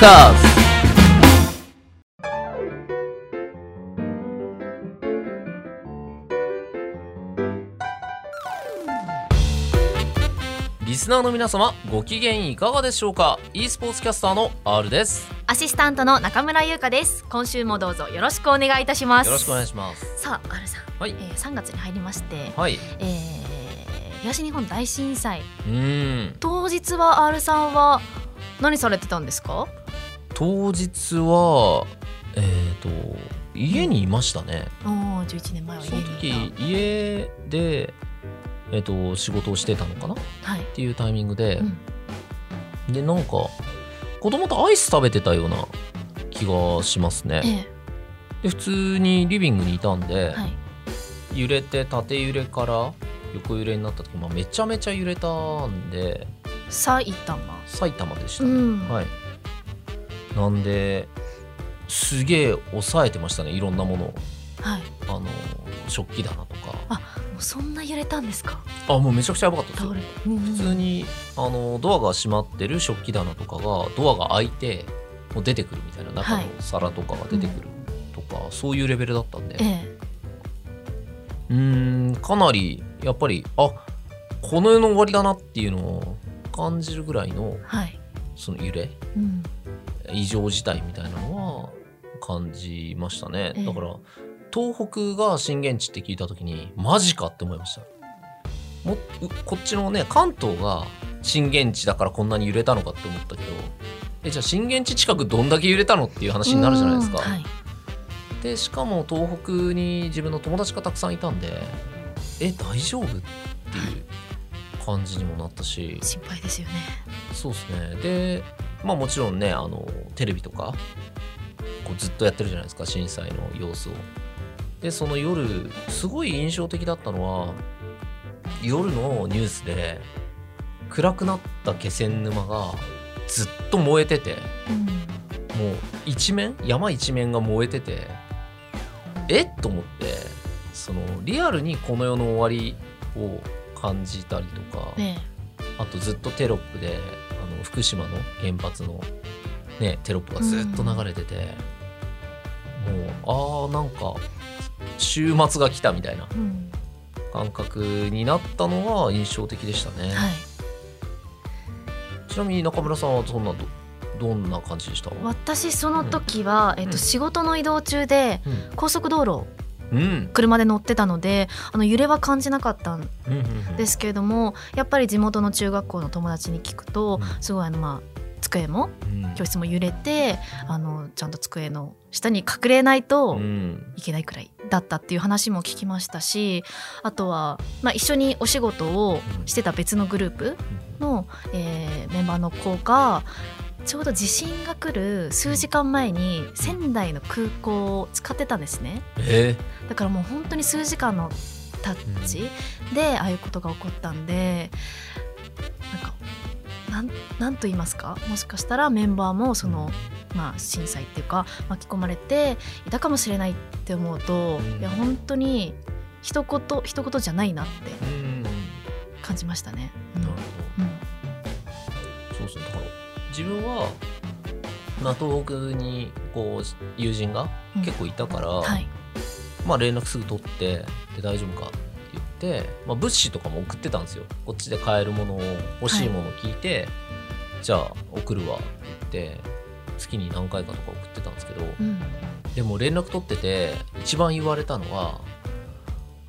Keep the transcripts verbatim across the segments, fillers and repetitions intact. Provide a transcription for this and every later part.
カーズ。リスナーの皆様、ご機嫌いかがでしょうか。 e スポーツキャスターの R です。アシスタントの中村優香です。今週もどうぞよろしくお願いいたします。よろしくお願いします。さあ R さん、はい、えー、さんがつに入りまして、はい、えー、東日本大震災、うーん、当日は R さんは何されてたんですか？当日はえーと家にいましたね。おー、じゅういちねんまえは家にいた。その時家でえー、と仕事をしてたのかな、はい、っていうタイミングで、うん、でなんか子供とアイス食べてたような気がしますね、ええ、で普通にリビングにいたんで、はい、揺れて縦揺れから横揺れになった時、まあ、めちゃめちゃ揺れたんで埼玉埼玉でしたね、うん、はい。なんですげえ抑えてましたね、いろんなものを、はい、あの食器棚とか。あ、そんな揺れたんですか？あ、もうめちゃくちゃやばかったですよ。うん、普通にあのドアが閉まってる食器棚とかがドアが開いてもう出てくるみたいな、中の皿とかが出てくるとか、はい、うん、そういうレベルだったんで、ええ、うーん、かなりやっぱりあこの世の終わりだなっていうのを感じるぐらいの、はい、その揺れ、うん、異常事態みたいなのは感じましたね、ええ、だから東北が震源地って聞いた時にマジかって思いました。もこっちのね関東が震源地だからこんなに揺れたのかって思ったけど、えじゃあ震源地近くどんだけ揺れたのっていう話になるじゃないですか、はい、でしかも東北に自分の友達がたくさんいたんで、え大丈夫っていう感じにもなったし、心配ですよね。そうですね。で、まあ、もちろんね、あのテレビとかこうずっとやってるじゃないですか、震災の様子を。でその夜すごい印象的だったのは、夜のニュースで暗くなった気仙沼がずっと燃えてて、うん、もう一面山一面が燃えてて、えっと思って、そのリアルにこの世の終わりを感じたりとか、ね、あとずっとテロップであの福島の原発の、ね、テロップがずっと流れてて、うん、もうあーなんか週末が来たみたいな感覚になったのは印象的でしたね、はい、ちなみに中村さんはそんな ど, どんな感じでした？私その時は、うん、えっと、仕事の移動中で、うん、高速道路、うん、車で乗ってたのであの揺れは感じなかったんですけれども、うんうんうん、やっぱり地元の中学校の友達に聞くと、うん、すごいあの、まあ、机も、うん、教室も揺れて、あのちゃんと机の下に隠れないといけないくらいだったっていう話も聞きましたし、あとは、まあ、一緒にお仕事をしてた別のグループの、えー、メンバーの子がちょうど地震が来る数時間前に仙台の空港を使ってたんですね、えー、だからもう本当に数時間のタッチでああいうことが起こったんで、なんかなん、なんと言いますか、もしかしたらメンバーもその、まあ、震災っていうか巻き込まれていたかもしれないって思うと、いや本当に一言一言じゃないなって感じましたね、うん、なるほど、うん、そうですね。だから自分は、まあ、東北にこう友人が結構いたから、うん、はい、まあ、連絡すぐ取ってで大丈夫かで、まあ、物資とかも送ってたんですよ。こっちで買えるものを欲しいものを聞いて、はい、じゃあ送るわって言って月に何回かとか送ってたんですけど、うん、でも連絡取ってて一番言われたのは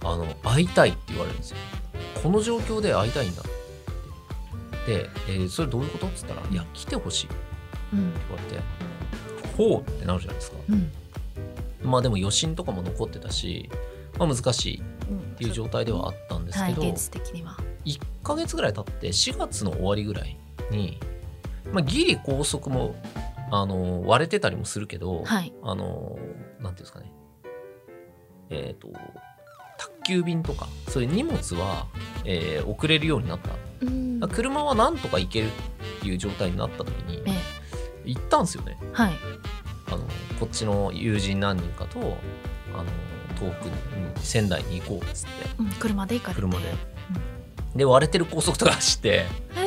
あの会いたいって言われるんですよ。この状況で会いたいんだって。で、えー、それどういうことって言ったら、いや来てほしいって言われて、うん、ほうってなるじゃないですか、うん、まあでも余震とかも残ってたし、まあ、難しいっていう状態ではあったんですけど、いっかげつぐらい経ってしがつの終わりぐらいに、まあ、ギリ高速もあの割れてたりもするけど、はい、あのなんていうんですかね、えーと、宅急便とかそういう荷物は、えー、送れるようになった。うん、だから車はなんとか行けるっていう状態になった時に、ええ、行ったんですよね、はい、あのこっちの友人何人かとあの東北に仙台に行こうっつって、うん、車で行かれて車で、うん、で割れてる高速とか走って、え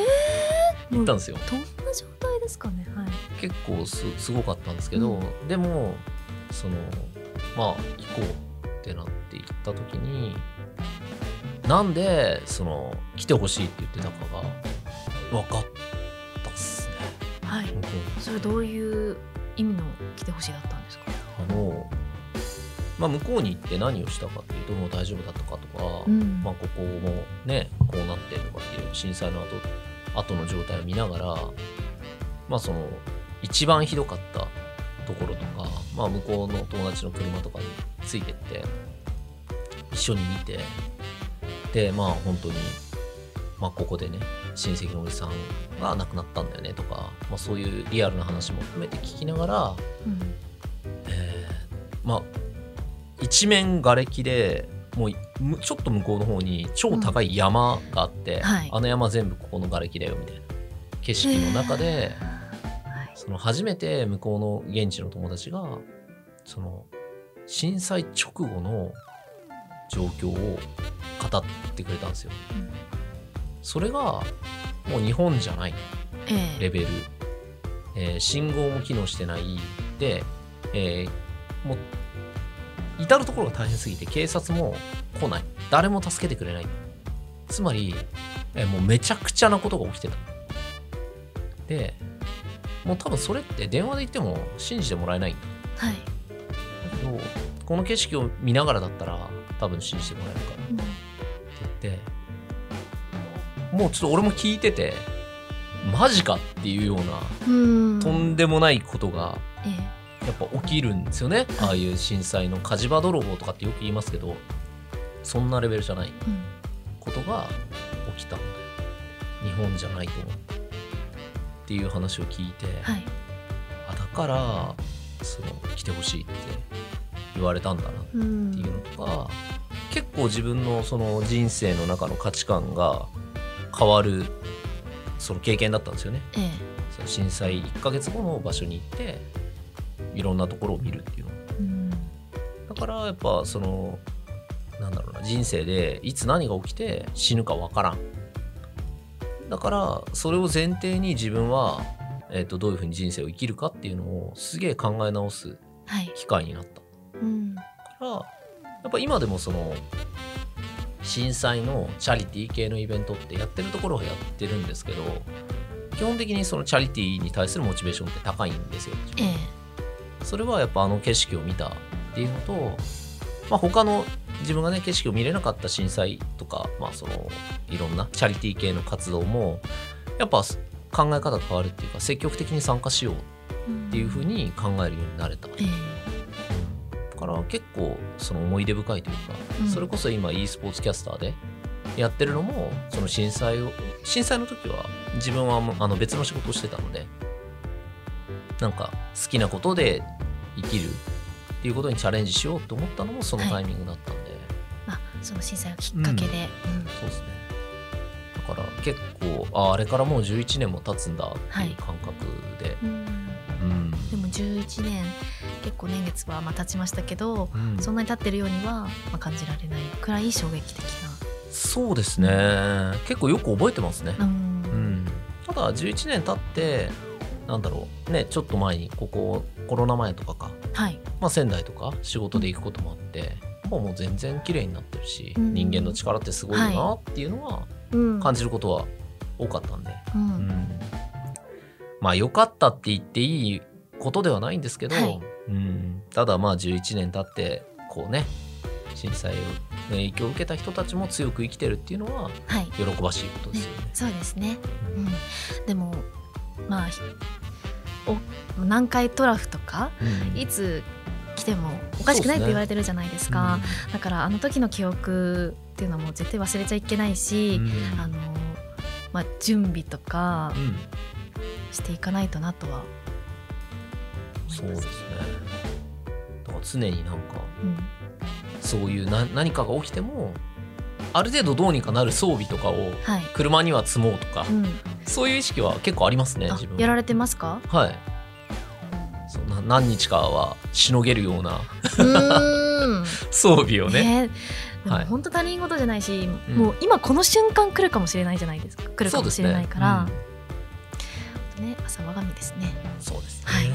ー、行ったんですよ。どんな状態だですかね、はい、結構 す, すごかったんですけど、うん、でもそのまあ行こうってなって行った時になんでその来てほしいって言ってたかが分かったっすね。はい、うん、それどういう意味の来てほしいだったんですか。あの、まあ、向こうに行って何をしたかっていうともう大丈夫だったかとか、うんまあ、ここもねこうなってとかっていう震災の後後の状態を見ながら、まあ、その一番ひどかったところとか、まあ、向こうの友達の車とかについてって一緒に見てでまあ本当に、まあ、ここでね親戚のおじさんが亡くなったんだよねとか、まあ、そういうリアルな話も含めて聞きながら、うんえー、まあ一面がれきでもうちょっと向こうの方に超高い山があって、うんはい、あの山全部ここのがれきだよみたいな景色の中で、えーはい、その初めて向こうの現地の友達がその震災直後の状況を語ってくれたんですよ、うん、それがもう日本じゃないレベル、えーえー、信号も機能してないで、えー、もう至るところが大変すぎて警察も来ない誰も助けてくれないつまり、えー、もうめちゃくちゃなことが起きてたでもう多分それって電話で言っても信じてもらえないんだ、はい、だけどこの景色を見ながらだったら多分信じてもらえるから、うん、って言ってもうちょっと俺も聞いててマジかっていうようなうんとんでもないことがやっぱ起きるんですよね、ええ、ああいう震災の火事場泥棒とかってよく言いますけどそんなレベルじゃないことが起きたんだよ、うん、日本じゃないと思うっていう話を聞いて、はい、あだからその来てほしいって言われたんだなっていうのとか、うん、結構自分のその人生の中の価値観が変わるその経験だったんですよね、ええ、その震災いっかげつごの場所に行っていろんなところを見るっていうの、うん、だからやっぱそのなんだろうな人生でいつ何が起きて死ぬか分からんだからそれを前提に自分は、えーと、どういうふうに人生を生きるかっていうのをすげえ考え直す機会になった、はいうん、だからやっぱ今でもその震災のチャリティー系のイベントってやってるところはやってるんですけど基本的にそのチャリティーに対するモチベーションって高いんですよ、えー、それはやっぱあの景色を見たっていうのと、まあ、他の自分がね景色を見れなかった震災とか、まあ、そのいろんなチャリティー系の活動もやっぱ考え方が変わるっていうか積極的に参加しようっていうふうに考えるようになれた、うんえーだから結構その思い出深いというか、うん、それこそ今 e スポーツキャスターでやってるのもその震災を震災の時は自分はあの別の仕事をしてたのでなんか好きなことで生きるっていうことにチャレンジしようと思ったのもそのタイミングだったんで、はいまあ、その震災をきっかけで、うんうん、そうですねだから結構 あ, あれからもうじゅういちねんも経つんだっていう感覚で、はいうんうん、でもじゅういちねん結構年月はまあ経ちましたけど、うん、そんなに経ってるようにはまあ感じられないくらい衝撃的なそうですね結構よく覚えてますね、うんうん、ただじゅういちねん経ってなんだろうねちょっと前にここコロナ前とかか、はいまあ、仙台とか仕事で行くこともあって、うん、もうもう全然綺麗になってるし、うん、人間の力ってすごいよなっていうのは感じることは多かったんで、うんうん、まあ良かったって言っていいことではないんですけど、はいうん、ただまあじゅういちねん経ってこうね震災の影響を受けた人たちも強く生きてるっていうのは喜ばしいことですよね、はい、ねそうですね、うんうん、でもまあお南海トラフとか、うん、いつ来てもおかしくないって言われてるじゃないですかですね、うん、だからあの時の記憶っていうのはもう絶対忘れちゃいけないし、うんあのまあ、準備とかしていかないとなとはそうですねだから常になんか、うん、そういう 何, 何かが起きてもある程度どうにかなる装備とかを車には積もうとか、はいうん、そういう意識は結構ありますね自分やられてますかはいそんな何日かはしのげるようなうん装備をね、ねでも本当他人事じゃないし、はい、もう今この瞬間来るかもしれないじゃないですか来るかもしれないから、ね、朝我が身ですね。そうですね。はい、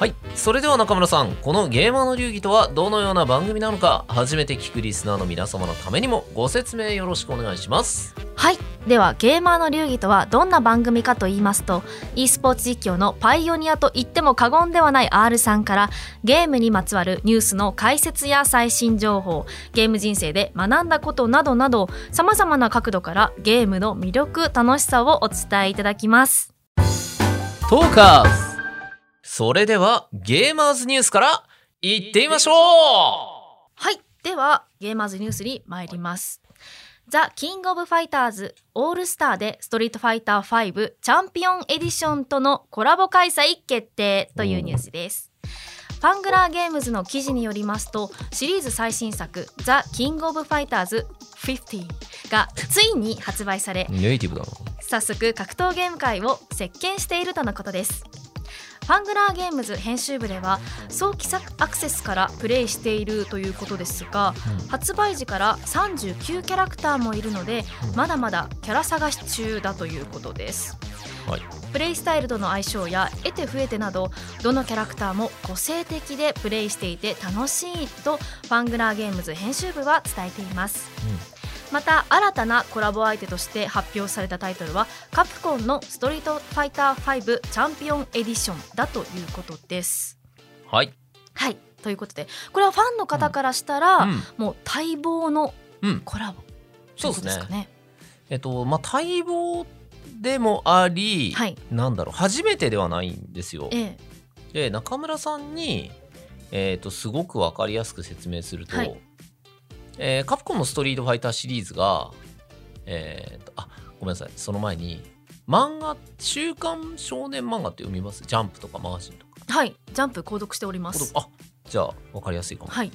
はい、それでは中村さん、このゲーマーの流儀とはどのような番組なのか、初めて聞くリスナーの皆様のためにもご説明よろしくお願いします。はい、ではゲーマーの流儀とはどんな番組かと言いますと、 e スポーツ実況のパイオニアと言っても過言ではない R さんから、ゲームにまつわるニュースの解説や最新情報、ゲーム人生で学んだことなどなど、さまざまな角度からゲームの魅力、楽しさをお伝えいただきます。トーカーズ、それではゲーマーズニュースからいってみましょう。はい、ではゲーマーズニュースに参ります。ザ・キングオブファイターズオールスターでストリートファイターファイブチャンピオンエディションとのコラボ開催決定というニュースです。ファングラーゲームズの記事によりますと、シリーズ最新作ザ・キングオブファイターズごじゅうがついに発売され、ネイティブだな。早速格闘ゲーム界を席巻しているとのことです。ファングラーゲームズ編集部では、早期アクセスからプレイしているということですが、うん、発売時からさんじゅうきゅうキャラクターもいるので、まだまだキャラ探し中だということです、はい、プレイスタイルとの相性や得手不得手など、どのキャラクターも個性的でプレイしていて楽しいとファングラーゲームズ編集部は伝えています、うん、また新たなコラボ相手として発表されたタイトルは、カプコンのストリートファイターファイブチャンピオンエディションだということです。はい、はい、ということで、これはファンの方からしたら、うんうん、もう待望のコラボ、うん、そうですね。えっとまあ待望でもあり、はい、なんだろう、初めてではないんですよ、ええ、で中村さんに、えー、とすごく分かりやすく説明すると、はい、えー、カプコンのストリートファイターシリーズが、えー、とあごめんなさい、その前に漫画、週刊少年漫画って読みます？ジャンプとかマガジンとか。はい、ジャンプ購読しております。あ、じゃあ分かりやすいかも、はい、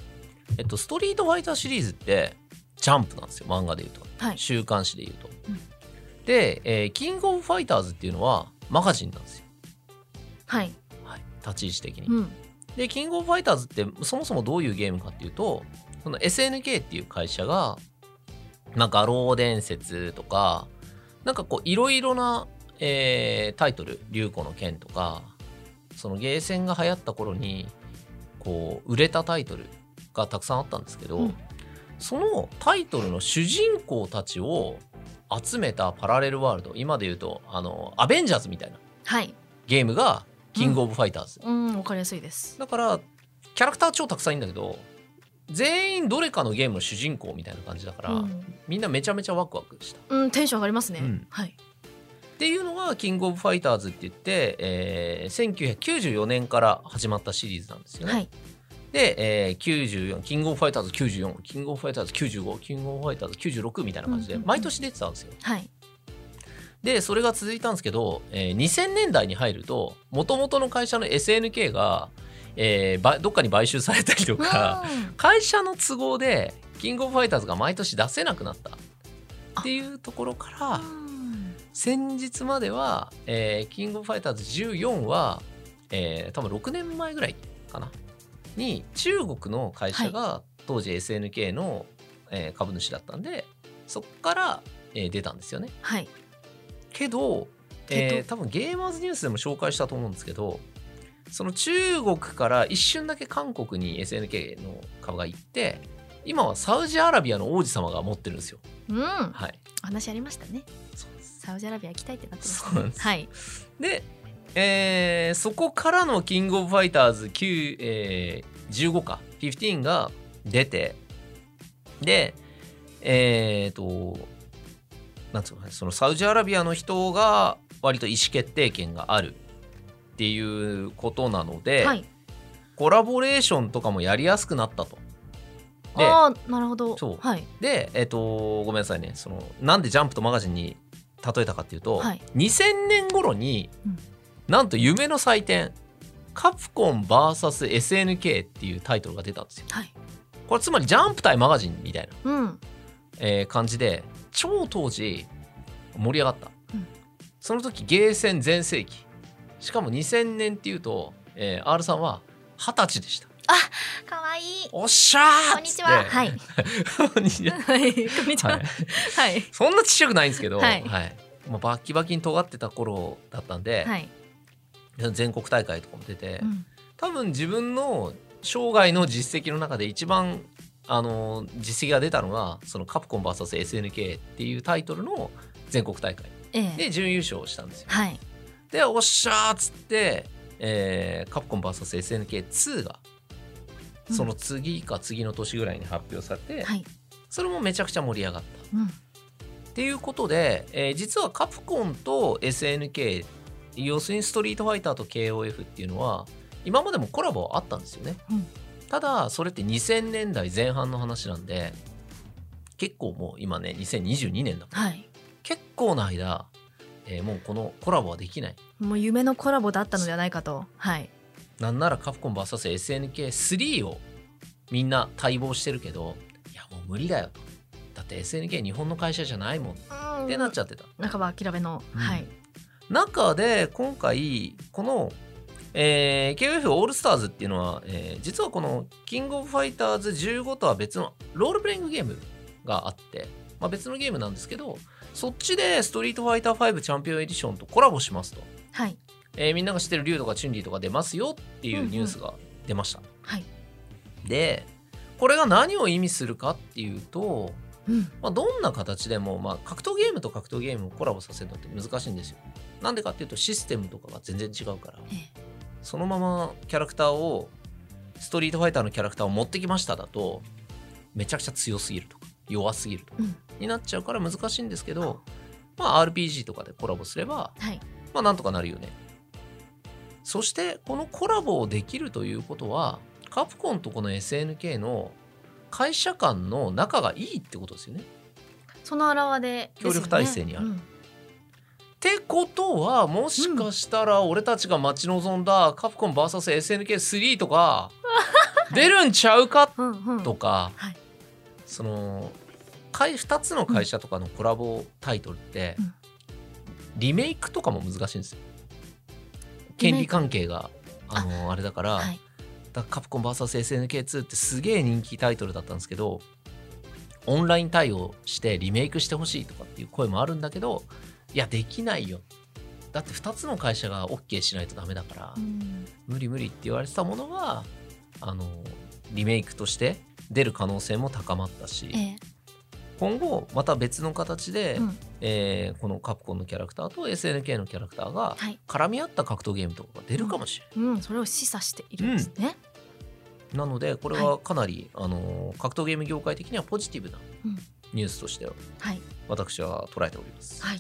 えっと、ストリートファイターシリーズってジャンプなんですよ、漫画でいうと、はい、週刊誌でいうと、うん、で、えー、キングオブファイターズっていうのはマガジンなんですよ、はい、はい、立ち位置的に、うん、でキングオブファイターズってそもそもどういうゲームかっていうと、その エスエヌケー っていう会社がなんか画廊伝説とかなんかこういろいろな、えー、タイトル、竜子の剣とか、そのゲーセンが流行った頃にこう売れたタイトルがたくさんあったんですけど、うん、そのタイトルの主人公たちを集めたパラレルワールド、今で言うとあのアベンジャーズみたいな、はい、ゲームがキングオブファイターズ、うん、うん、わかりやすいです。だからキャラクター超たくさんいるんだけど、全員どれかのゲームの主人公みたいな感じだから、うん、みんなめちゃめちゃワクワクした、うん、テンション上がりますね、うん、はい、っていうのがキングオブファイターズって言って、えー、せんきゅうひゃくきゅうじゅうよねんから始まったシリーズなんですよね、はい、で、えー、きゅうじゅうよんキングオブファイターズきゅうじゅうよん、キングオブファイターズきゅうじゅうご、キングオブファイターズきゅうじゅうろくみたいな感じで毎年出てたんですよ、うんうんうん、はい、でそれが続いたんですけど、えー、にせんねんだいに入ると元々の会社の エスエヌケー がえー、どっかに買収されたりとか、会社の都合でキングオブファイターズが毎年出せなくなったっていうところから、先日までは、えー、キングオブファイターズじゅうよんは、えー、多分ろくねんまえぐらいかなに中国の会社が当時 エスエヌケー の、えー、株主だったんで、そこから、えー、出たんですよね、はい、けど、えー、多分ゲーマーズニュースでも紹介したと思うんですけど、その中国から一瞬だけ韓国に エスエヌケー の株が行って、今はサウジアラビアの王子様が持ってるんですよ、うん、はい、話ありましたね。そうです、サウジアラビア行きたいってなってます。そうなんです、はい、で、えー、そこからのキングオブファイターズきゅう、えー、じゅうごかじゅうごが出て、でえーとなんていうか、そのサウジアラビアの人が割と意思決定権があるっていうことなので、はい、コラボレーションとかもやりやすくなったと。で、あー、なるほど、そう、はい、で、えっと、ごめんなさいね、そのなんでジャンプとマガジンに例えたかっていうと、はい、にせんねん頃に、うん、なんと夢の祭典カプコン ブイエスエスエヌケー っていうタイトルが出たんですよ、はい、これつまりジャンプ対マガジンみたいな、うんえー、感じで超当時盛り上がった、うん、その時ゲーセン全盛期、しかもにせんねんっていうと、えー、R さんははたちでした。あ、かわいい、おっしゃー、こんにちは、はいこんにちは、はい、こんにちは、はい、そんなちっちゃくないんですけど、はい、はい、まあ、バッキバキに尖ってた頃だったんで、はい、全国大会とかも出て、うん、多分自分の生涯の実績の中で一番あの実績が出たのがそのカプコン ブイエスエスエヌケー っていうタイトルの全国大会で準優勝したんですよ、ええ、はい、でおっしゃーっつって、えー、カプコン ブイエスエスエヌケーツー がその次か次の年ぐらいに発表されて、うん、はい、それもめちゃくちゃ盛り上がった、うん、っていうことで、えー、実はカプコンと エスエヌケー 要するにストリートファイターと ケーオーエフ っていうのは今までもコラボはあったんですよね、うん、ただそれってにせんねんだいぜん半の話なんで結構もう今ねにせんにじゅうにねんだから、はい、結構な間、えー、もうこのコラボはできない、もう夢のコラボだったのではないかと、はい、なんならカプコン ブイエスエスエヌケースリー をみんな待望してるけど、いやもう無理だよと、だって エスエヌケー 日本の会社じゃないもんってなっちゃってた中は諦めの、うん、はい、中で今回このえー、ケーオーエフ オールスターズっていうのは、えー、実はこのキングオブファイターズじゅうごとは別のロールプレイングゲームがあって、まあ、別のゲームなんですけど、そっちでストリートファイターファイブチャンピオンエディションとコラボしますと、はい、えー、みんなが知ってる竜とかチュンリーとか出ますよっていうニュースが出ました、うんうん、はい、でこれが何を意味するかっていうと、うん、まあ、どんな形でも、まあ、格闘ゲームと格闘ゲームをコラボさせるのって難しいんですよ。なんでかっていうとシステムとかが全然違うから、ええ、そのままキャラクターをストリートファイターのキャラクターを持ってきましただとめちゃくちゃ強すぎるとか弱すぎるとかになっちゃうから難しいんですけど、まあ アールピージー とかでコラボすればまあなんとかなるよね。そしてこのコラボをできるということはカプコンとこの エスエヌケー の会社間の仲がいいってことですよね。その表れですよね。協力体制にある、うん、ってことはもしかしたら俺たちが待ち望んだカプコン ブイエスエスエヌケースリー とか出るんちゃうかとか、そのふたつの会社とかのコラボタイトルってリメイクとかも難しいんですよ。権利関係があのあれだから、カプコン ブイエスエスエヌケーツー ってすげえ人気タイトルだったんですけど、オンライン対応してリメイクしてほしいとかっていう声もあるんだけど、いやできないよ、だってふたつの会社が OK しないとダメだから、うん、無理無理って言われてたものがあのリメイクとして出る可能性も高まったし、ええ、今後また別の形で、うん、えー、このカプコンのキャラクターと エスエヌケー のキャラクターが絡み合った格闘ゲームとかが出るかもしれない、うんうん、それを示唆しているんですね、うん、なのでこれはかなり、はい、あの格闘ゲーム業界的にはポジティブなニュースとして、うん、はい、私は捉えております、はい。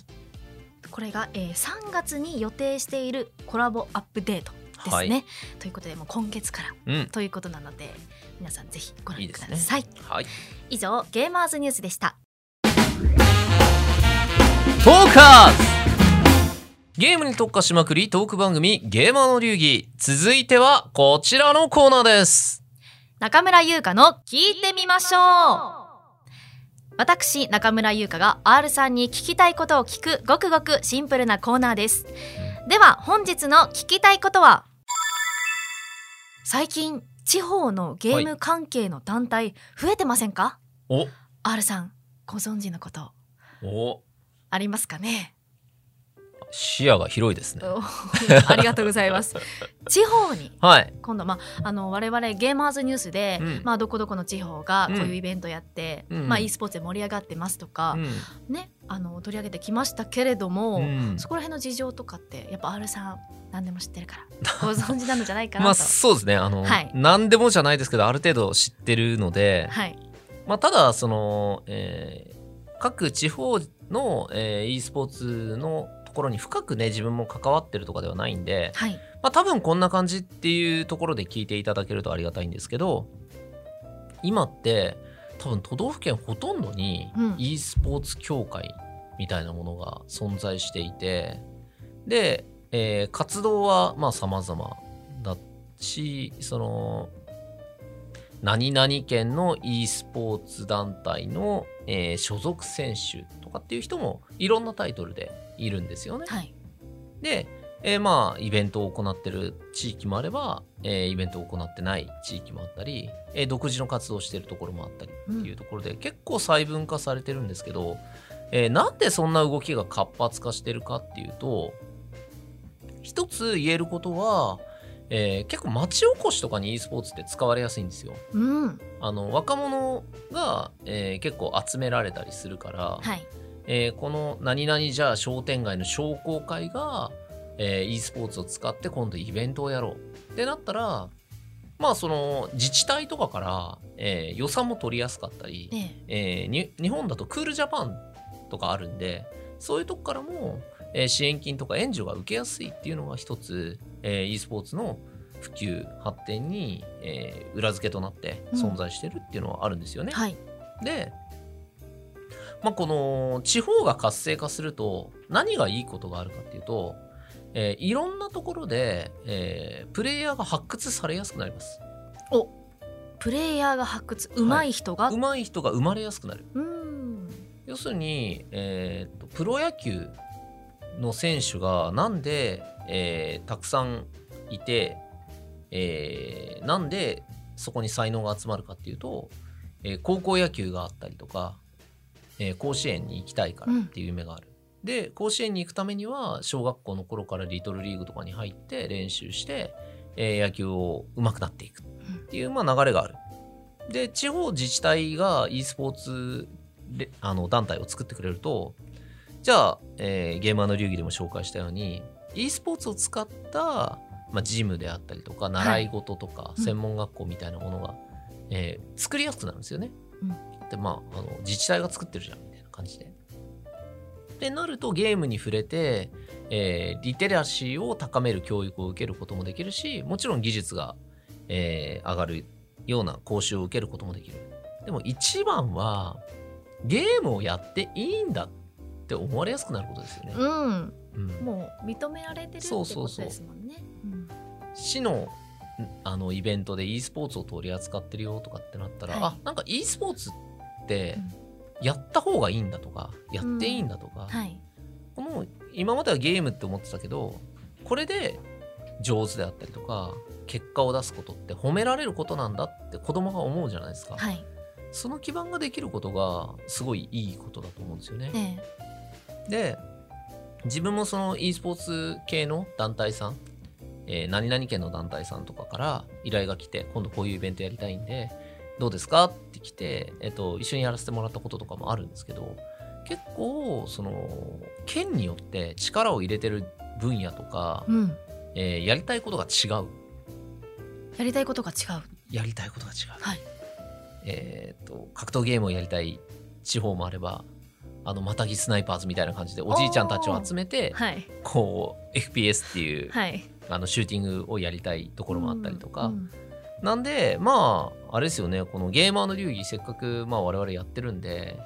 これが、えー、さんがつに予定しているコラボアップデートですね、はい、ということでもう今月から、うん、ということなので皆さんぜひご覧ください。いいですね、はい、以上ゲーマーズニュースでした。トーカーズゲームに特化しまくりトーク番組ゲーマーの流儀、続いてはこちらのコーナーです。中村優香の聞いてみましょう。私中村優香が R さんに聞きたいことを聞くごくごくシンプルなコーナーです。では本日の聞きたいことは、最近地方のゲーム関係の団体増えてませんか、はい、お R さんご存知のことおありますかね。視野が広いですねありがとうございます地方に、はい、今度、まあ、あの我々ゲーマーズニュースで、うん、まあ、どこどこの地方がこういうイベントやって、うん、まあ、e スポーツで盛り上がってますとか、うん、ね、あの取り上げてきましたけれども、うん、そこら辺の事情とかってやっぱ R さん何でも知ってるからご存知なのじゃないかなとまあそうですね、あの、はい、何でもじゃないですけどある程度知ってるので、はい、まあ、ただその、えー、各地方の、えー、e スポーツのところに深くね自分も関わってるとかではないんで、はい、まあ、多分こんな感じっていうところで聞いていただけるとありがたいんですけど、今って多分都道府県ほとんどに e スポーツ協会みたいなものが存在していて、で、えー、活動はまあ様々だし、その何々県の e スポーツ団体の、えー、所属選手とかっていう人もいろんなタイトルでいるんですよね、はい、で、えー、まあイベントを行ってる地域もあれば、えー、イベントを行ってない地域もあったり、えー、独自の活動してるところもあったりっていうところで、うん、結構細分化されてるんですけど、えー、なんでそんな動きが活発化してるかっていうと、一つ言えることは、えー、結構町おこしとかに e スポーツって使われやすいんですよ、うん、あの若者が、えー、結構集められたりするから、はい、えー、この何々じゃあ商店街の商工会が、えー、e スポーツを使って今度イベントをやろうってなったら、まあその自治体とかから、えー、予算も取りやすかったり、ねえー、に日本だとクールジャパンとかあるんで、そういうとこからも支援金とか援助が受けやすいっていうのが一つ e スポーツの普及発展に裏付けとなって存在してるっていうのはあるんですよね、うん、はい。で、まあ、この地方が活性化すると何がいいことがあるかっていうと、えー、いろんなところで、えー、プレイヤーが発掘されやすくなります。お、プレイヤーが発掘、上手い人が、はい、上手い人が生まれやすくなる。うん、要するに、えー、とプロ野球の選手がなんで、えー、たくさんいて、えー、なんでそこに才能が集まるかっていうと、えー、高校野球があったりとか、えー、甲子園に行きたいからっていう夢がある、うん、で甲子園に行くためには小学校の頃からリトルリーグとかに入って練習して、えー、野球を上手くなっていくっていう、まあ、流れがある。で地方自治体が e スポーツあの団体を作ってくれると、じゃあ、えー、ゲーマーの流儀でも紹介したように e スポーツを使った、まあ、ジムであったりとか習い事とか専門学校みたいなものが、はい、えー、作りやすくなるんですよね、うん、で、まあ、あの自治体が作ってるじゃんみたいな感じでってなると、ゲームに触れて、えー、リテラシーを高める教育を受けることもできるし、もちろん技術が、えー、上がるような講習を受けることもできる。でも一番はゲームをやっていいんだってって思われやすくなることですよね、うんうん、もう認められてるってことですもんね。市の、あのイベントで e スポーツを取り扱ってるよとかってなったら、はい、あ、なんか e スポーツってやった方がいいんだとか、うん、やっていいんだとか、うん、はい、この今まではゲームって思ってたけど、これで上手であったりとか結果を出すことって褒められることなんだって子供が思うじゃないですか、はい、その基盤ができることがすごいいいことだと思うんですよね、ええ。で自分もその e スポーツ系の団体さん、えー、何々県の団体さんとかから依頼が来て、今度こういうイベントやりたいんでどうですかって来て、えー、と一緒にやらせてもらったこととかもあるんですけど、結構その県によって力を入れてる分野とか、うん、えー、やりたいことが違うやりたいことが違うやりたいことが違う、はい、えー、と格闘ゲームをやりたい地方もあれば、あのまたぎスナイパーズみたいな感じでおじいちゃんたちを集めて、はい、こう エフピーエス っていう、はい、あのシューティングをやりたいところもあったりとか、うんうん、なんでまああれですよね、このゲーマーの流儀せっかくまあ我々やってるんで、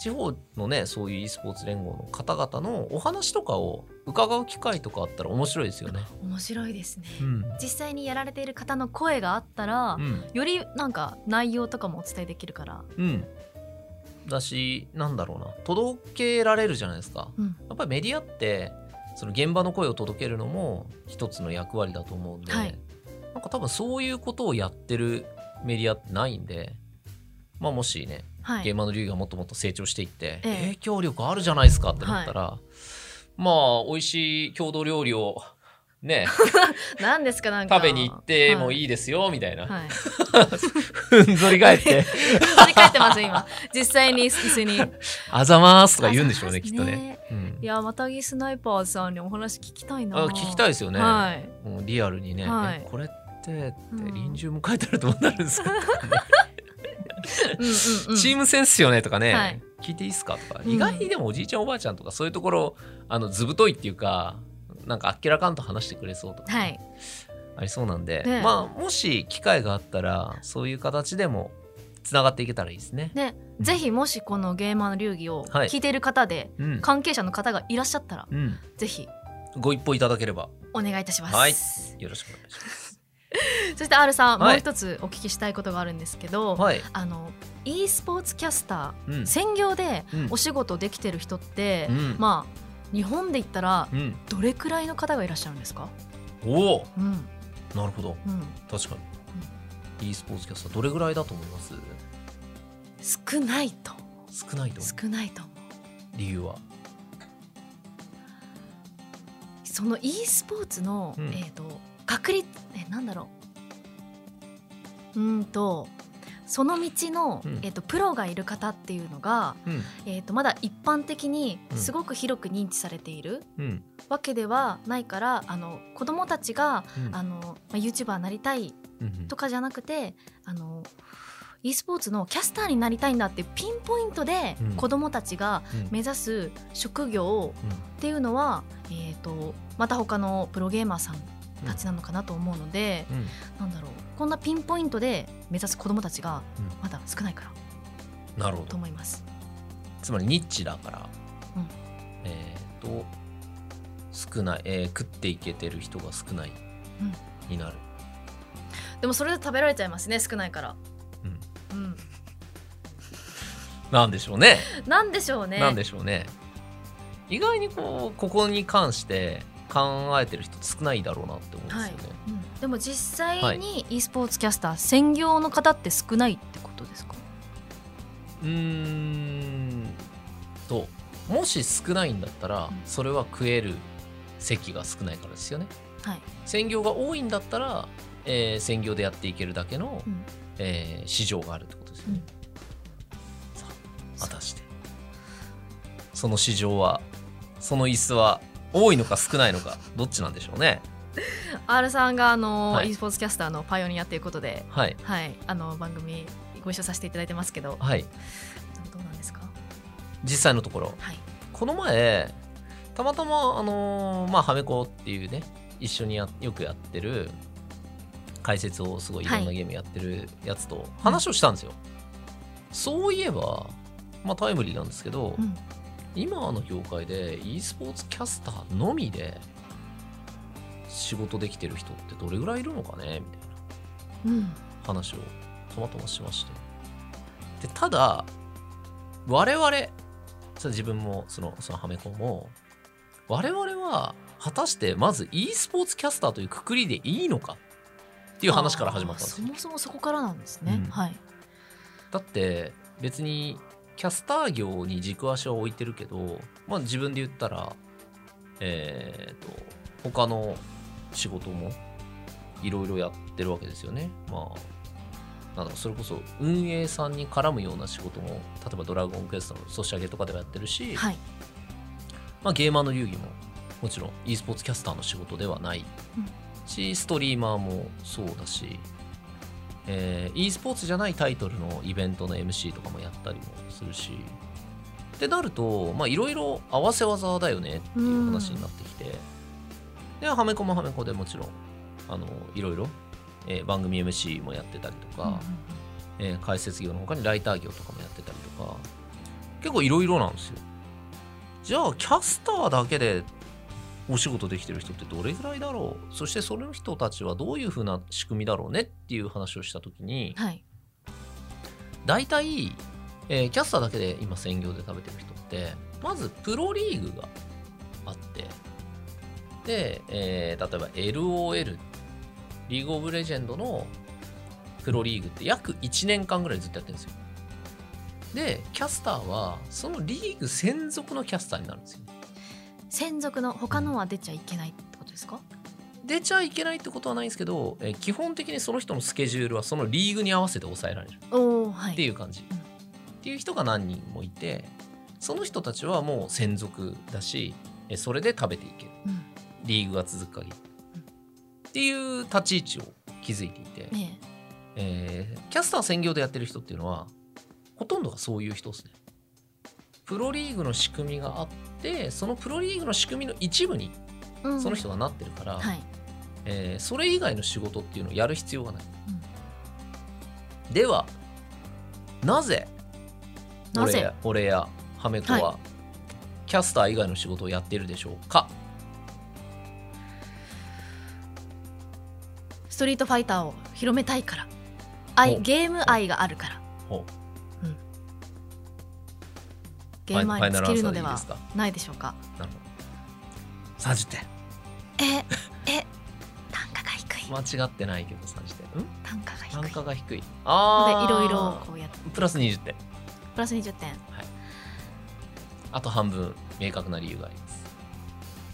地方のねそういう e スポーツ連合の方々のお話とかを伺う機会とかあったら面白いですよね。面白いですね、うん、実際にやられている方の声があったら、うん、よりなんか内容とかもお伝えできるから、うん、だし、なんだろうな、届けられるじゃないですか、うん、やっぱりメディアってその現場の声を届けるのも一つの役割だと思うんで、はい、なんか多分そういうことをやってるメディアってないんで、まあ、もしね、はい、ゲーマーの流儀がもっともっと成長していって、ええ、影響力あるじゃないですかってなったら、はい、まあ美味しい郷土料理をね、なんですか、なんか食べに行ってもいいですよ、はい、みたいな、はい、ふんぞり返ってふんぞり返ってます今実際に一緒にあざますとか言うんでしょうねきっとね、うん、いやまたぎスナイパーさんにお話聞きたいな。あ、聞きたいですよね、はい、もうリアルにね、はい、これってって臨終も書いてあるとどうなるんですか、ね、うんうん、うん、チーム戦っすよねとかね、はい、聞いていいですかとか、意外にでもおじいちゃんおばあちゃんとかそういうところあのずぶといっていうか、なんかあっけらかんと話してくれそうとか、はい、ありそうなんで、ね、まあもし機会があったらそういう形でもつながっていけたらいいですね。ね、うん、ぜひもしこのゲーマーの流儀を聞いている方で、はい、うん、関係者の方がいらっしゃったら、うん、ぜひご一報いただければお願いいたします。はい、よろしくお願いします。そして R さん、はい、もう一つお聞きしたいことがあるんですけど、はい、あの e スポーツキャスター、うん、専業でお仕事できてる人って、うん、まあ日本で言ったらどれくらいの方がいらっしゃるんですか？おお、うん、なるほど、うん、確かに、うん、e スポーツキャスターどれぐらいだと思います？少ないと少ないと少ないと理由はその e スポーツの、うん、えーと、確率、え、なんだろう、うんとその道の、うん、えーと、プロがいる方っていうのが、うん、えーと、まだ一般的にすごく広く認知されている、うん、わけではないから、あの子どもたちが、うん、あのまあ、YouTuber になりたいとかじゃなくて、うん、あの e スポーツのキャスターになりたいんだってピンポイントで子どもたちが目指す職業っていうのは、うんうん、えーと、また他のプロゲーマーさんたちなのかなと思うので、うん、なんだろう、こんなピンポイントで目指す子どもたちがまだ少ないから、うん、なるほどと思います。つまりニッチだから、うん、えー、と少ない、えー、食っていけてる人が少ない、うん、になる。でもそれで食べられちゃいますね、少ないから、うんうん、なんでしょうねなんでしょうねなんでしょうね。意外にこうここに関して考えてる人少ないだろうなって思うんですよね、はい、うん、でも実際に e スポーツキャスター、はい、専業の方って少ないってことですか？うーんと、もし少ないんだったら、うん、それは食える席が少ないからですよね、はい、専業が多いんだったら、えー、専業でやっていけるだけの、うん、えー、市場があるってことですよね、うん、さあ、果たしてその市場は、その椅子は多いのか少ないのか、どっちなんでしょうね。R さんがあの、はい、e スポーツキャスターのパイオニアということで、はいはい、あの番組ご一緒させていただいてますけど、はい、どうなんですか実際のところ、はい、この前たまたまあの、まあ、ハメコっていうね、一緒にやよくやってる解説をすごいいろんなゲームやってるやつと話をしたんですよ、はい、そういえば、まあ、タイムリーなんですけど、うん、今の業界で e スポーツキャスターのみで仕事できてる人ってどれぐらいいるのかねみたいな話をたまたましまして、でただ我々、自分もそのそのハメコも、我々は果たしてまず e スポーツキャスターという括りでいいのかっていう話から始まったんですよ。そもそもそこからなんですね、うん、はい、だって別にキャスター業に軸足を置いてるけど、まあ、自分で言ったら、えー、と他の仕事もいろいろやってるわけですよね、まあ、なんだろう、それこそ運営さんに絡むような仕事も、例えばドラゴンクエストのソシャゲとかではやってるし、はい、まあ、ゲーマーの流儀ももちろん e スポーツキャスターの仕事ではないし、うん、ストリーマーもそうだし、えー、e スポーツじゃないタイトルのイベントの エムシー とかもやったりもするしってなると、まあいろいろ合わせ技だよねっていう話になってきて、ではめこもはめこでもちろんあのいろいろ、えー、番組 エムシー もやってたりとか、うん、えー、解説業の他にライター業とかもやってたりとか、結構いろいろなんですよ。じゃあキャスターだけでお仕事できてる人ってどれぐらいだろう、そしてその人たちはどういう風な仕組みだろうねっていう話をしたときに、はい、大体、えー、キャスターだけで今専業で食べてる人って、まずプロリーグがあって、で、えー、例えば エルオーエル リーグオブレジェンドのプロリーグって約いちねんかんぐらいずっとやってるんですよ。でキャスターはそのリーグ専属のキャスターになるんですよ。専属の他のは出ちゃいけないってことですか？出ちゃいけないってことはないんですけど、えー、基本的にその人のスケジュールはそのリーグに合わせて抑えられる、はい、っていう感じ、うん、っていう人が何人もいて、その人たちはもう専属だし、えー、それで食べていける、うん、リーグが続く限り、うん、っていう立ち位置を築いていて、ねえー、キャスター専業でやってる人っていうのはほとんどがそういう人ですね。プロリーグの仕組みがあって、そのプロリーグの仕組みの一部にその人がなってるから、うん、はい、えー、それ以外の仕事っていうのをやる必要がない、うん、ではなぜなぜ俺やハメコはキャスター以外の仕事をやってるでしょうか、はい、ストリートファイターを広めたいから、愛、ゲーム愛があるから、ほう、ゲーム愛に尽きるのではないでしょうか。なるほど、さんじゅってん。ええ単価が低い。間違ってないけどさんじゅってん。ん？単価が低い。単価が低い。ああ。でいろいろこうやって。プラスにじゅってん。プラスにじゅってん。はい。あと半分明確な理由があります。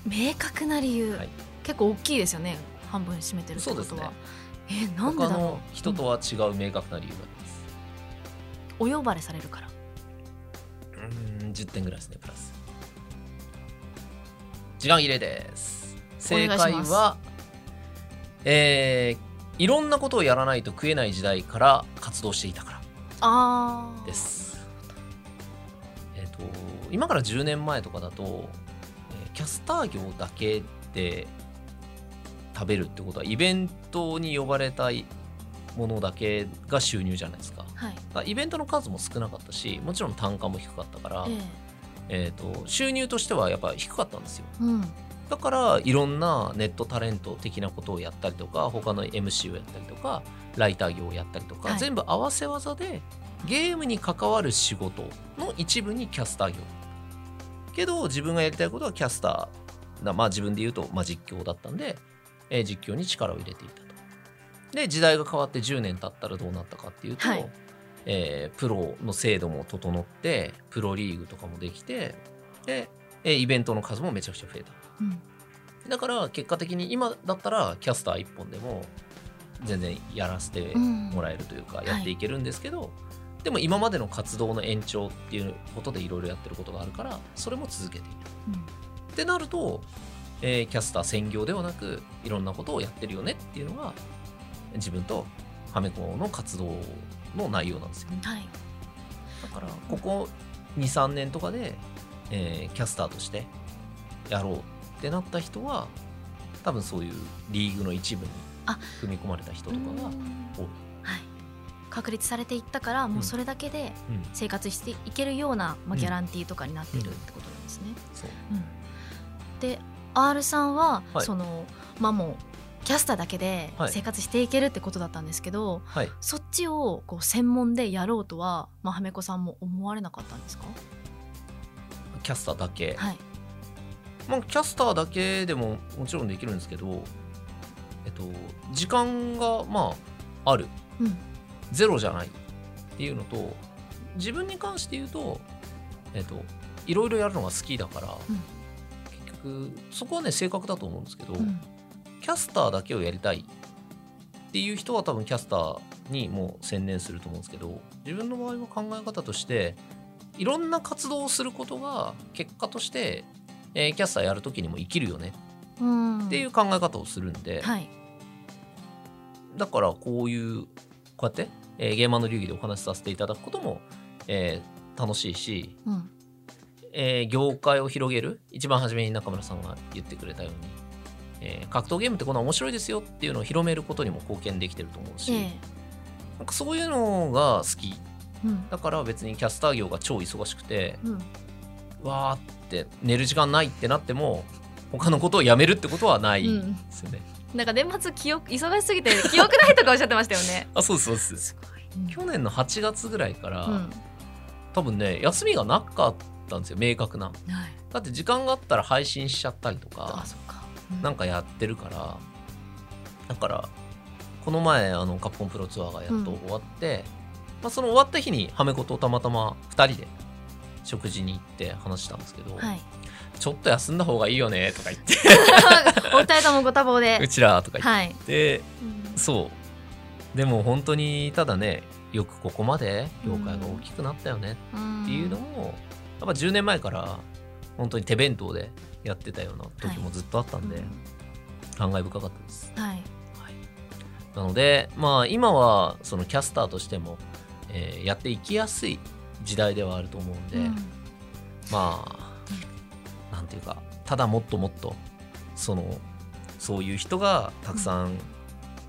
明確な理由、はい、結構大きいですよね。半分占めてるってことは。そうですね。え、なんでだろう。他の人とは違う明確な理由があります、うん、お呼ばれされるから。うん、じゅってんぐらいですね。プラス時間切れです。正解は、えー、いろんなことをやらないと食えない時代から活動していたから。あです。えーと、今からじゅうねんまえとかだとキャスター業だけで食べるってことは、イベントに呼ばれたいものだけが収入じゃないですか、はい、だからイベントの数も少なかったし、もちろん単価も低かったから、えー、えーと収入としてはやっぱ低かったんですよ、うん、だからいろんなネットタレント的なことをやったりとか、他の エムシー をやったりとか、ライター業をやったりとか、はい、全部合わせ技でゲームに関わる仕事の一部にキャスター業けど、自分がやりたいことはキャスターな、まあ自分で言うと、まあ、実況だったんで、えー、実況に力を入れていたと。で時代が変わってじゅうねん経ったらどうなったかっていうと、はい、えー、プロの制度も整って、プロリーグとかもできて、でイベントの数もめちゃくちゃ増えた、うん、だから結果的に今だったらキャスターいっぽんでも全然やらせてもらえるというか、うん、やっていけるんですけど、はい、でも今までの活動の延長っていうことでいろいろやってることがあるから、それも続けている、うん、ってなると、えー、キャスター専業ではなくいろんなことをやってるよねっていうのが自分とファミコンの活動の内容なんですよ、はい、だからここ に,さん 年とかで、えー、キャスターとしてやろうってなった人は、多分そういうリーグの一部に踏み込まれた人とかが多い。確立されていったから、もうそれだけで生活していけるような、まあ、ギャランティーとかになっているってことなんですね、うんうん、で R さんは、はい、そのまあもうキャスターだけで生活していけるってことだったんですけど、はい、そっちをこう専門でやろうとは、まあ、はめこさんも思われなかったんですか？キャスターだけ、はい、まあ、キャスターだけでももちろんできるんですけど、えっと、時間がまあある、うん、ゼロじゃないっていうのと、自分に関して言うと、えっと、いろいろやるのが好きだから、うん、結局そこはね、性格だと思うんですけど、うん、キャスターだけをやりたいっていう人は多分キャスターにもう専念すると思うんですけど、自分の場合は考え方としていろんな活動をすることが結果として、えー、キャスターやるときにも生きるよねっていう考え方をするんで、うん、はい、だからこういうこうやってえー、ゲーマーの流儀でお話しさせていただくことも、えー、楽しいし、うん、えー、業界を広げる、一番初めに中村さんが言ってくれたように、えー、格闘ゲームってこんな面白いですよっていうのを広めることにも貢献できてると思うし、えー、なんかそういうのが好き、うん、だから別にキャスター業が超忙しくて、うん、わーって寝る時間ないってなっても他のことをやめるってことはないですよね、うん、なんか年末記憶忙しすぎて記憶ないとかおっしゃってましたよねあ、そうそうそうそう、去年のはちがつぐらいから、うん、多分ね、休みがなかったんですよ、明確な、はい、だって時間があったら配信しちゃったりとか、あ、そうか、うん、なんかやってるから。だからこの前あのカプコンプロツアーがやっと終わって、うん、まあ、その終わった日にハメコとたまたまふたりで食事に行って話したんですけど、はい、ちょっと休んだ方がいいよねとか言ってお二人ともご多忙でうちらとか言って、はい、そうでも本当にただね、よくここまで業界が大きくなったよねっていうのも、やっぱじゅうねんまえから本当に手弁当でやってたような時もずっとあったんで、はい、感慨深かったです、はいはい、なので、まあ、今はそのキャスターとしても、えー、やっていきやすい時代ではあると思うんで、うん、まあなんていうか、ただもっともっとそのそういう人がたくさん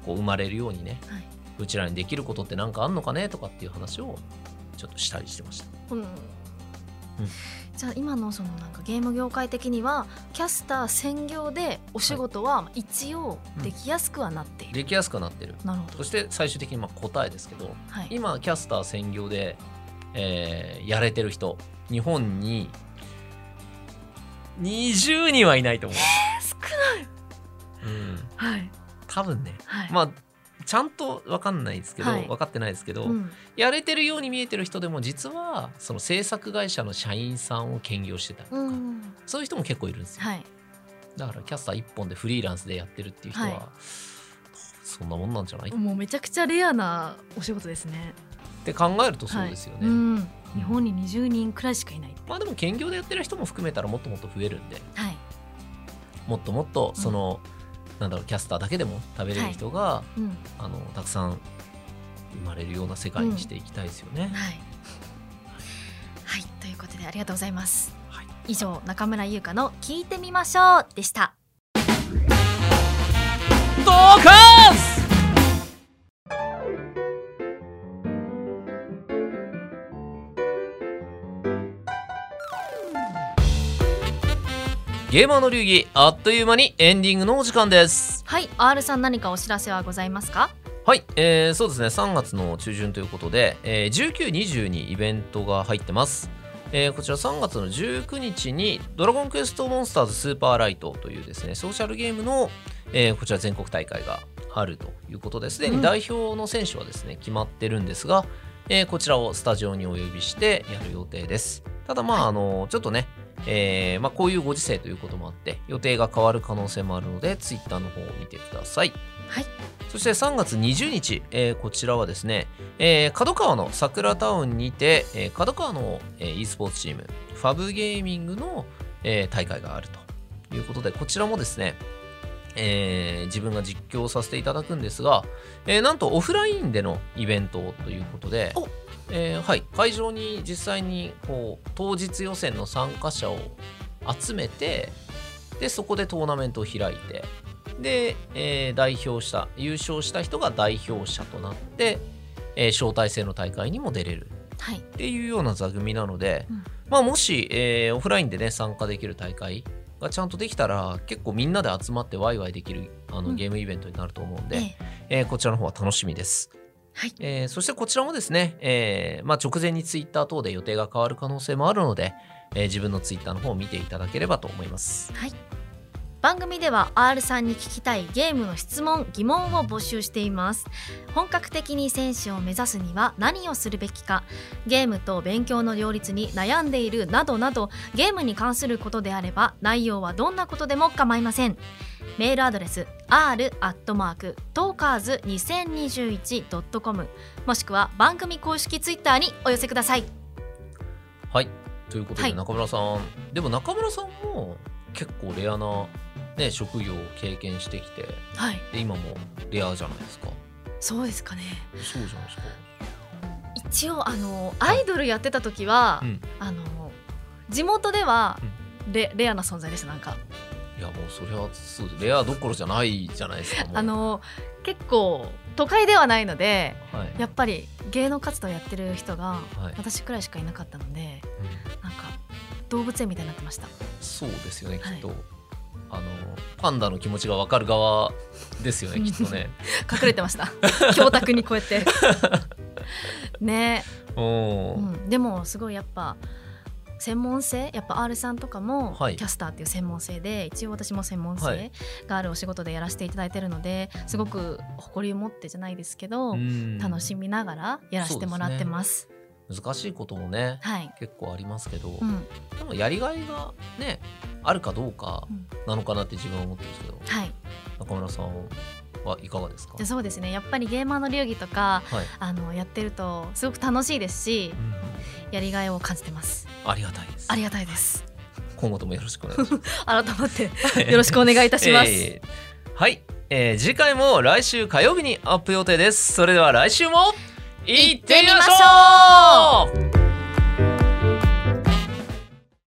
こう生まれるようにね、はい、うちらにできることってなんかあんのかねとかっていう話をちょっとしたりしてました、うんうん、じゃあ今のそのなんかゲーム業界的にはキャスター専業でお仕事は一応できやすくはなっている、はい、うん、できやすくはなっている。なるほど。そして最終的にまあ答えですけど、はい、今キャスター専業で、えー、やれてる人、日本ににじゅうにんはいないと思う、えー、少ない、うん、はい、多分ね、はい、まあちゃんと分かんないですけど、はい、分かってないですけど、うん、やれてるように見えてる人でも実はその制作会社の社員さんを兼業してたりとか、うん、そういう人も結構いるんですよ、はい、だからキャスターいっぽんでフリーランスでやってるっていう人は、はい、そんなもんなんじゃない？もうめちゃくちゃレアなお仕事ですねって考えるとそうですよね、はい、うん、日本ににじゅうにんくらいしかいない。まあでも兼業でやってる人も含めたらもっともっと増えるんで、はい、もっともっとその、うん、なんだろうキャスターだけでも食べれる人が、はいうん、あのたくさん生まれるような世界にしていきたいですよね、うん、はい、はい、ということでありがとうございます、はい、以上中村優香の聞いてみましょうでした。ドカンスゲーマーの流儀、あっという間にエンディングのお時間です。はい、 R さん何かお知らせはございますか？はい、えー、そうですね、さんがつの中旬ということで、えー、じゅうく、にじゅうにイベントが入ってます。えー、こちらさんがつのじゅうくにちにドラゴンクエストモンスターズスーパーライトというですねソーシャルゲームの、えー、こちら全国大会があるということで、すでに代表の選手はですね、うん、決まってるんですが、えー、こちらをスタジオにお呼びしてやる予定です。ただまあ、はい、あのちょっとねえーまあ、こういうご時世ということもあって予定が変わる可能性もあるのでツイッターの方を見てください、はい、そしてさんがつにじゅうにち、えー、こちらはですね、えー、角川の桜タウンにて、えー、角川の、えー、e スポーツチームファブゲーミングの、えー、大会があるということで、こちらもですね、えー、自分が実況させていただくんですが、えー、なんとオフラインでのイベントということで、おえーはい、会場に実際にこう当日予選の参加者を集めて、でそこでトーナメントを開いて、で、えー、代表した優勝した人が代表者となって、えー、招待制の大会にも出れるっていうような座組なので、はい、まあ、もし、えー、オフラインで、ね、参加できる大会がちゃんとできたら結構みんなで集まってワイワイできるあのゲームイベントになると思うんで、うん、えええー、こちらの方は楽しみです。はい、えー、そしてこちらもですね、えーまあ、直前にツイッター等で予定が変わる可能性もあるので、えー、自分のツイッターの方を見ていただければと思います、はい、番組では R さんに聞きたいゲームの質問・疑問を募集しています。本格的に選手を目指すには何をするべきか、ゲームと勉強の両立に悩んでいるなどなど、ゲームに関することであれば内容はどんなことでも構いません。メールアドレス アール アットマーク トーカーズ にせんにじゅういち ドット コム もしくは番組公式ツイッターにお寄せください。はい、ということで中村さん、はい、でも中村さんも結構レアな、ね、職業を経験してきて、はい、で今もレアじゃないですか。そうですかね。そうじゃないですか。一応あのアイドルやってた時は、はい、うん、あの地元では レ,、うん、レアな存在でした。なんかいやもうそれはそうレアどころじゃないじゃないですか。あの結構都会ではないので、はい、やっぱり芸能活動やってる人が私くらいしかいなかったので、はい、うん、なんか動物園みたいになってました。そうですよね、きっと、はい、あのパンダの気持ちが分かる側ですよねきっとね隠れてました教託にこうやってねえ、うん、でもすごいやっぱ専門性、やっぱ R さんとかもキャスターっていう専門性で、はい、一応私も専門性があるお仕事でやらせていただいてるので、はい、すごく誇りを持ってじゃないですけど、うん、楽しみながらやらせてもらってます。そうですね、難しいこともね、はい、結構ありますけど、うん、でもやりがいがねあるかどうかなのかなって自分は思ってるんですけど、うん、はい、中村さんはいかがですか？そうですね、やっぱりゲーマーの流儀とか、はい、あのやってるとすごく楽しいですし、うん、やりがいを感じてます。ありがたいです。ありがたいです。今後ともよろしくお願いします改まってよろしくお願いいたします、えー、はい、えー、次回も来週火曜日にアップ予定です。それでは来週もいってみましょう。